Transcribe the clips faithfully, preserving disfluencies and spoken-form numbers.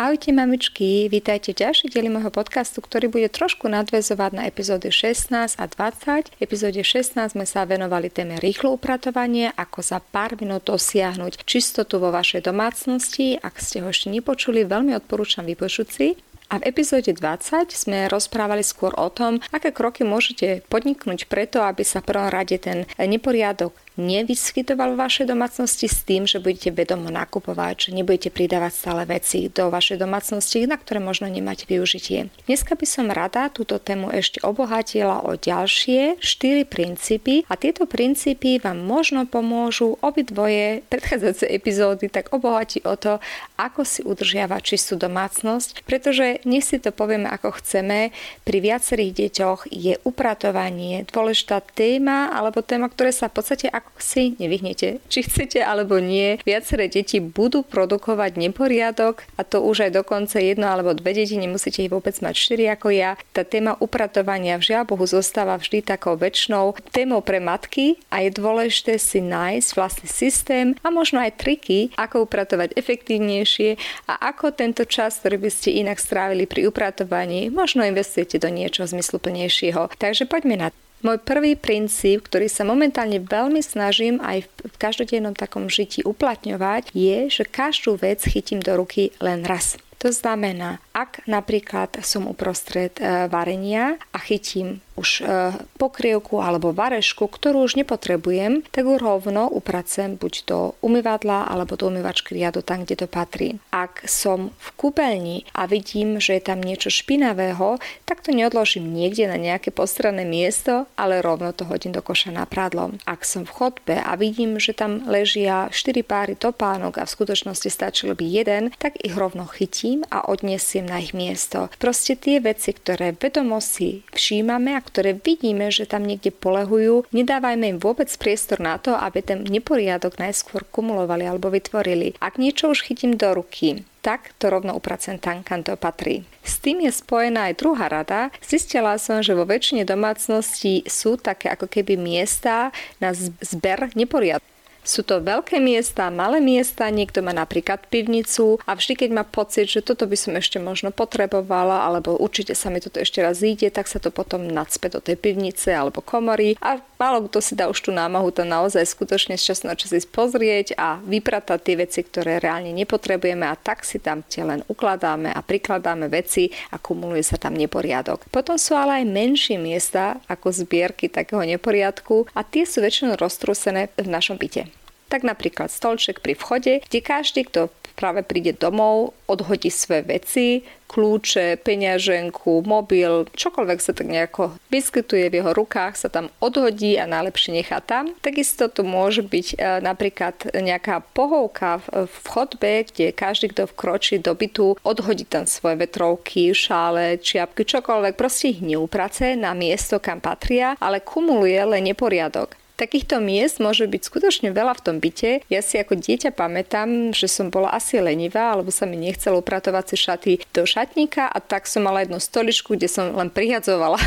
Ahojte mamičky, vítajte v ďalšej dieli môjho podcastu, ktorý bude trošku nadväzovať na epizódy šestnásť a dvadsať. V epizóde šestnásť sme sa venovali téme rýchlo upratovanie, ako za pár minút dosiahnuť čistotu vo vašej domácnosti. Ak ste ho ešte nepočuli, veľmi odporúčam vypočuť si. A v epizóde dvadsať sme rozprávali skôr o tom, aké kroky môžete podniknúť preto, aby sa v prvom rade ten neporiadok nevyskytoval v vašej domácnosti s tým, že budete vedomo nakupovať, že nebudete pridávať stále veci do vašej domácnosti, na ktoré možno nemáte využitie. Dneska by som rada túto tému ešte obohatila o ďalšie štyri princípy a tieto princípy vám možno pomôžu obidvoje predchádzajúce epizódy tak obohatiť o to, ako si udržiavať čistú domácnosť, pretože nech si to povieme ako chceme, pri viacerých deťoch je upratovanie dôležitá téma alebo téma, ktoré sa v podstate ako si nevyhnete. Či chcete alebo nie, viaceré deti budú produkovať neporiadok a to už aj dokonca jedno alebo dve deti, nemusíte ich vôbec mať štyri ako ja. Tá téma upratovania v žiaľ Bohu zostáva vždy takou väčšnou témou pre matky a je dôležité si nájsť vlastný systém a možno aj triky, ako upratovať efektívnejšie a ako tento čas, ktorý by ste inak strávili pri upratovaní, možno investujete do niečoho zmysluplnejšieho. Takže poďme na to. Môj prvý princíp, ktorý sa momentálne veľmi snažím aj v každodennom takom žití uplatňovať, je, že každú vec chytím do ruky len raz. To znamená, ak napríklad som uprostred e, varenia a chytím už e, pokrievku alebo varešku, ktorú už nepotrebujem, tak ju rovno upracem buď do umývadla alebo do umývačky riadu tam, kde to patrí. Ak som v kúpeľni a vidím, že je tam niečo špinavého, tak to neodložím niekde na nejaké postranné miesto, ale rovno to hodím do koša na prádlo. Ak som v chodbe a vidím, že tam ležia štyri páry topánok a v skutočnosti stačil by jeden, tak ich rovno chytím a odnesiem na ich miesto. Proste tie veci, ktoré vedomo si všímame a ktoré vidíme, že tam niekde polehujú, nedávajme im vôbec priestor na to, aby ten neporiadok najskôr kumulovali alebo vytvorili. Ak niečo už chytím do ruky, tak to rovno upracem tam, kam to patrí. S tým je spojená aj druhá rada. Zistila som, že vo väčšine domácností sú také ako keby miesta na zber neporiadku. Sú to veľké miesta, malé miesta, niekto má napríklad pivnicu a vždy, keď má pocit, že toto by som ešte možno potrebovala alebo určite sa mi toto ešte raz zíde, tak sa to potom nacpe do tej pivnice alebo komory a málo kto si dá už tú námahu to naozaj skutočne z času na čas ísť pozrieť a vypratať tie veci, ktoré reálne nepotrebujeme a tak si tam tie len ukladáme a prikladáme veci a kumuluje sa tam neporiadok. Potom sú ale aj menšie miesta ako zbierky takého neporiadku a tie sú väčšinou roztrúsené v našom byte. Tak napríklad stolček pri vchode, kde každý, kto práve príde domov, odhodí svoje veci, kľúče, peňaženku, mobil, čokoľvek sa tak nejako vyskytuje v jeho rukách, sa tam odhodí a najlepšie nechá tam. Takisto tu môže byť napríklad nejaká pohovka v chodbe, kde každý, kto vkročí do bytu, odhodí tam svoje vetrovky, šále, čiapky, čokoľvek, proste ich neuprace na miesto, kam patria, ale kumuluje len neporiadok. Takýchto miest môže byť skutočne veľa v tom byte. Ja si ako dieťa pamätám, že som bola asi lenivá, alebo sa mi nechcelo upratovať si šaty do šatníka a tak som mala jednu stoličku, kde som len prihadzovala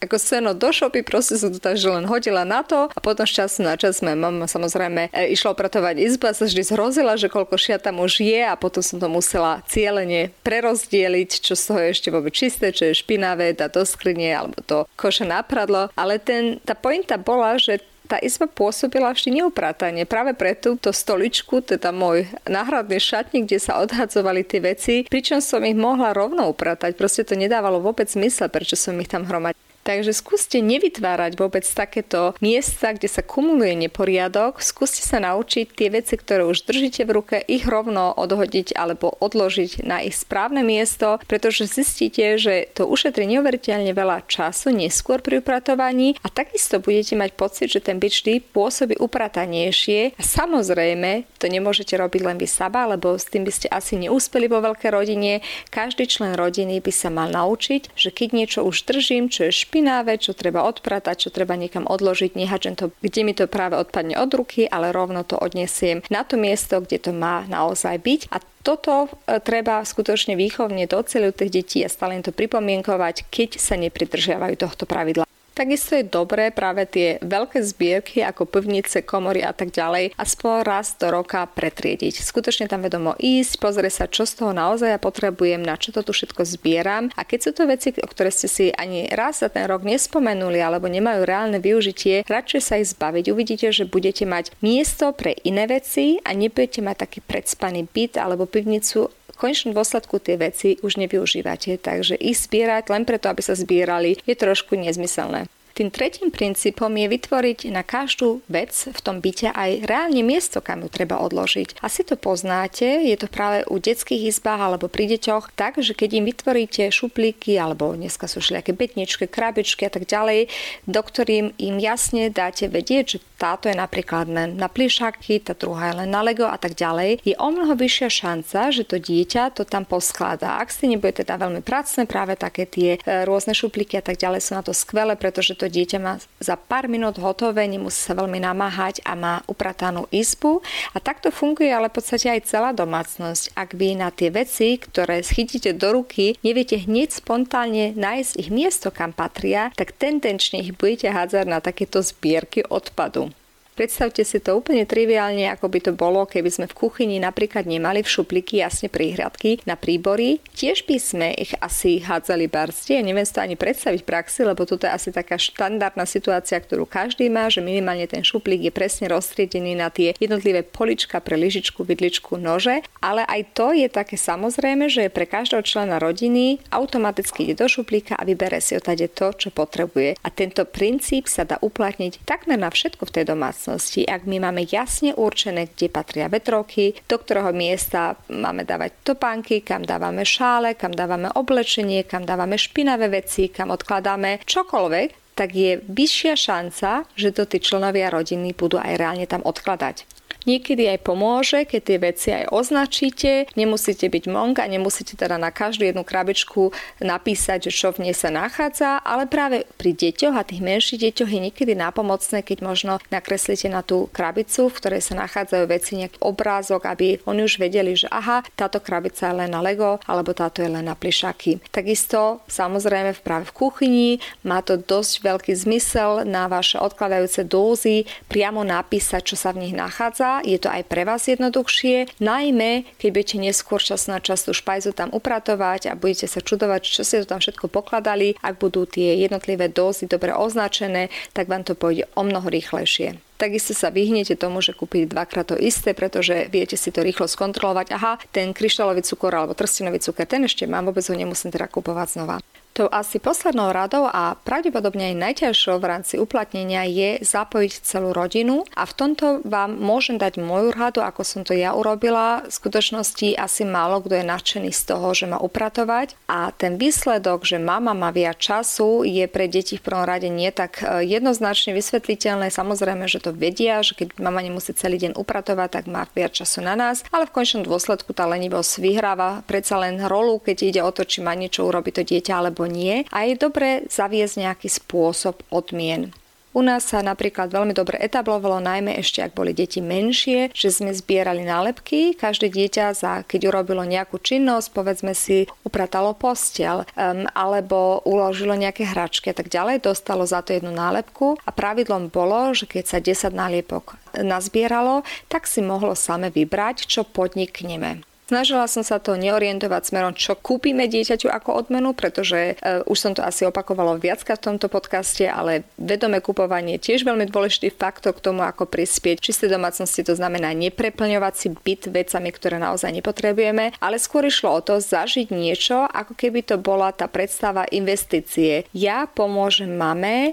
ako seno do šopy, proste som to takže len hodila na to a potom z času na čas moja mama samozrejme e, išla upratovať izbu a sa vždy zhrozila, že koľko šiat tam už je a potom som to musela cielene prerozdieliť, čo z toho je ešte vôbec čisté, čo je špinavé, dať do skrine alebo to koša na pradlo, ale ten, tá pointa bola, že tá izba pôsobila vždy neupratane. Práve preto to stoličku, teda môj náhradný šatník, kde sa odhadzovali tie veci, pričom som ich mohla rovno upratať. Proste to nedávalo vôbec zmysel, prečo som ich tam hromadila. Takže skúste nevytvárať vôbec takéto miesta, kde sa kumuluje neporiadok. Skúste sa naučiť tie veci, ktoré už držíte v ruke, ich rovno odhodiť alebo odložiť na ich správne miesto, pretože zistíte, že to ušetrí neuveriteľne veľa času neskôr pri upratovaní a takisto budete mať pocit, že ten bič vždy pôsobí upratanejšie. A samozrejme, to nemôžete robiť len vy sama, lebo s tým by ste asi neúspeli vo veľkej rodine. Každý člen rodiny by sa mal naučiť, že keď niečo už držím, čo je špinavé, čo treba odpratať, čo treba niekam odložiť, nehačem to, kde mi to práve odpadne od ruky, ale rovno to odnesiem na to miesto, kde to má naozaj byť. A toto treba skutočne výchovne doceliť tých detí a stále im to pripomienkovať, keď sa nepridržiavajú tohto pravidla. Takisto je dobré práve tie veľké zbierky ako pivnice, komory a tak ďalej aspoň raz do roka pretriediť. Skutočne tam vedomo ísť, pozrieť sa, čo z toho naozaj ja potrebujem, na čo to tu všetko zbieram. A keď sú to veci, o ktoré ste si ani raz za ten rok nespomenuli alebo nemajú reálne využitie, radšej sa ich zbaviť. Uvidíte, že budete mať miesto pre iné veci a nebudete mať taký predspaný byt alebo pivnicu. V konečnom dôsledku tie veci už nevyužívate, takže ich zbierať len preto, aby sa zbierali, je trošku nezmyselné. Tým tretím princípom je vytvoriť na každú vec v tom byte aj reálne miesto, kam ju treba odložiť. Asi to poznáte, je to práve u detských izbách alebo pri deťoch, takže keď im vytvoríte šuplíky alebo dneska sú všelijaké bedničky, krabičky a tak ďalej, do ktorým im jasne dáte vedieť, že táto je napríklad len na plišaky, tá druhá je len na Lego a tak ďalej, je o mnoho vyššia šanca, že to dieťa to tam poskladá. Ak si nebude teda veľmi pracné, práve také tie e, rôzne šuplíky a tak ďalej sú na to skvelé, pretože to to dieťa má za pár minút hotové, nemusí sa veľmi namáhať a má upratanú izbu. A takto funguje ale v podstate aj celá domácnosť. Ak vy na tie veci, ktoré schytíte do ruky, neviete hneď spontánne nájsť ich miesto, kam patria, tak tendenčne ich budete hádzať na takéto zbierky odpadu. Predstavte si to úplne triviálne, ako by to bolo, keby sme v kuchyni napríklad nemali v šuplíky jasne príhradky na príbory. Tiež by sme ich asi hádzali barsti. Ja neviem si to ani predstaviť v praxi, lebo toto je asi taká štandardná situácia, ktorú každý má, že minimálne ten šuplík je presne roztriedený na tie jednotlivé polička pre lyžičku, vidličku, nože. Ale aj to je také samozrejme, že pre každého člena rodiny automaticky ide do šuplíka a vybere si odtade to, čo potrebuje. A tento princíp sa dá uplatniť takmer na všetko v tej domácnosti. Ak my máme jasne určené, kde patria vetrovky, do ktorého miesta máme dávať topánky, kam dávame šále, kam dávame oblečenie, kam dávame špinavé veci, kam odkladáme čokoľvek, tak je vyššia šanca, že to tí členovia rodiny budú aj reálne tam odkladať. Niekedy aj pomôže, keď tie veci aj označíte, nemusíte byť monk a nemusíte teda na každú jednu krabičku napísať, čo v nej sa nachádza, ale práve pri deťoch a tých menších deťoch je niekedy nápomocné, keď možno nakreslíte na tú krabicu, v ktorej sa nachádzajú veci, nejaký obrázok, aby oni už vedeli, že aha, táto krabica je len na Lego, alebo táto je len na plišaky. Takisto samozrejme práve v kuchyni má to dosť veľký zmysel na vaše odkladajúce dózy priamo napísať, čo sa v nich nachádza. Je to aj pre vás jednoduchšie, najmä keď budete neskôr čas na čas tú špajzu tam upratovať a budete sa čudovať, čo ste to tam všetko pokladali. Ak budú tie jednotlivé dózy dobre označené, tak vám to pôjde o mnoho rýchlejšie. Takisto sa vyhnete tomu, že kúpiť dvakrát to isté, pretože viete si to rýchlo skontrolovať. Aha, ten kryštálový cukor alebo trstinový cukor, ten ešte mám, vôbec ho nemusím teda kúpovať znova. To asi poslednou radou a pravdepodobne aj najťažšou v rámci uplatnenia je zapojiť celú rodinu a v tomto vám môžem dať moju radu, ako som to ja urobila. V skutočnosti asi málo kto je nadšený z toho, že má upratovať a ten výsledok, že mama má viac času, je pre deti v prvom rade nie tak jednoznačne vysvetliteľné. Samozrejme, že to vedia, že keď mama nemusí celý deň upratovať, tak má viac času na nás, ale v konečnom dôsledku tá lenivosť vyhráva predsa len rolu, keď ide o to, či má niečo urobiť to dieťa alebo nie, a je dobré zaviesť nejaký spôsob odmien. U nás sa napríklad veľmi dobre etablovalo, najmä ešte ak boli deti menšie, že sme zbierali nálepky. Každé dieťa, za, keď urobilo nejakú činnosť, povedzme si, upratalo posteľ um, alebo uložilo nejaké hračky a tak ďalej, dostalo za to jednu nálepku a pravidlom bolo, že keď sa desať nálepok nazbieralo, tak si mohlo same vybrať, čo podnikneme. Snažila som sa to neorientovať smerom, čo kúpime dieťaťu ako odmenu, pretože e, už som to asi opakovala viackrát v tomto podcaste, ale vedomé kupovanie je tiež veľmi dôležitý faktor k tomu, ako prispieť čisté domácnosti, to znamená nepreplňovať si byt vecami, ktoré naozaj nepotrebujeme, ale skôr išlo o to zažiť niečo, ako keby to bola tá predstava investície. Ja pomôžem mame e,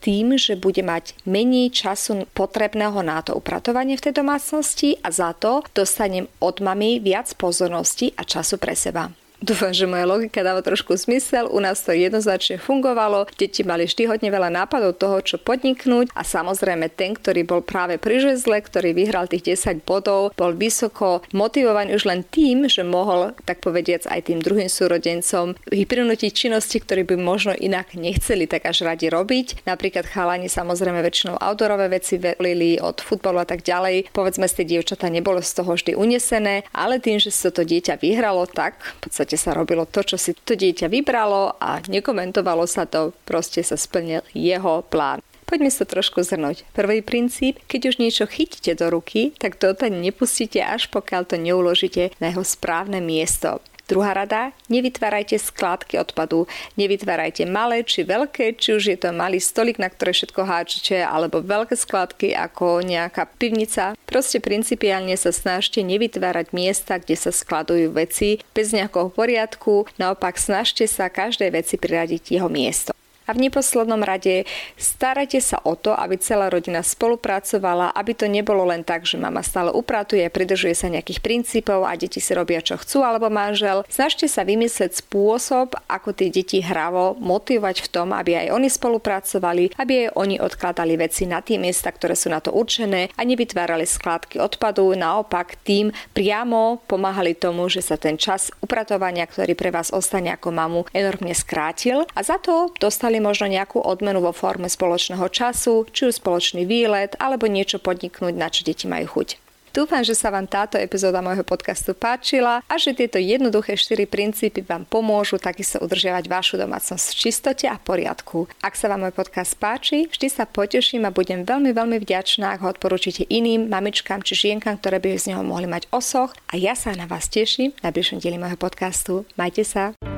tým, že bude mať menej času potrebného na to upratovanie v tej domácnosti a za to dostanem od mami viac pozornosti a času pre seba. Dúfam, že moja logika dáva trošku zmysel, u nás to jednoznačne fungovalo, deti mali vždy hodne veľa nápadov toho, čo podniknúť a samozrejme ten, ktorý bol práve pri žezle, ktorý vyhral tých desať bodov, bol vysoko motivovaný už len tým, že mohol, tak povediac, aj tým druhým súrodencom vyprinútiť činnosti, ktoré by možno inak nechceli tak až radi robiť. Napríklad chalani samozrejme väčšinou outdoorové veci velili od futbalu a tak ďalej. Povedzme si, dievčatá nebolo z toho vždy unesené, ale tým, že sa to dieťa vyhralo, tak v podstate sa robilo to, čo si to dieťa vybralo a nekomentovalo sa to, proste sa splnil jeho plán. Poďme sa trošku zhrnúť. Prvý princíp, keď už niečo chytíte do ruky, tak to tam nepustíte, až pokiaľ to neuložíte na jeho správne miesto. Druhá rada, nevytvárajte skládky odpadu. Nevytvárajte malé či veľké, či už je to malý stolík, na ktoré všetko háčite, alebo veľké skládky ako nejaká pivnica. Proste principiálne sa snažte nevytvárať miesta, kde sa skladujú veci bez nejakého poriadku, naopak snažte sa každej veci priradiť jeho miesto. A v neposlednom rade starajte sa o to, aby celá rodina spolupracovala, aby to nebolo len tak, že mama stále upratuje, pridržuje sa nejakých princípov a deti si robia, čo chcú, alebo manžel. Snažte sa vymyslieť spôsob, ako tie deti hravo motivovať v tom, aby aj oni spolupracovali, aby aj oni odkladali veci na tie miesta, ktoré sú na to určené a nevytvárali skládky odpadu. Naopak tým priamo pomáhali tomu, že sa ten čas upratovania, ktorý pre vás ostane ako mamu, enormne skrátil a za to dostali možno nejakú odmenu vo forme spoločného času, či už spoločný výlet, alebo niečo podniknúť, na čo deti majú chuť. Dúfam, že sa vám táto epizóda môjho podcastu páčila a že tieto jednoduché štyri princípy vám pomôžu takisto udržiavať vašu domácnosť v čistote a poriadku. Ak sa vám môj podcast páči, vždy sa poteším a budem veľmi, veľmi vďačná, ak ho odporúčite iným mamičkám či žienkám, ktoré by z neho mohli mať osoch a ja sa na vás teším na bližšom dieli môjho podcastu. Majte sa!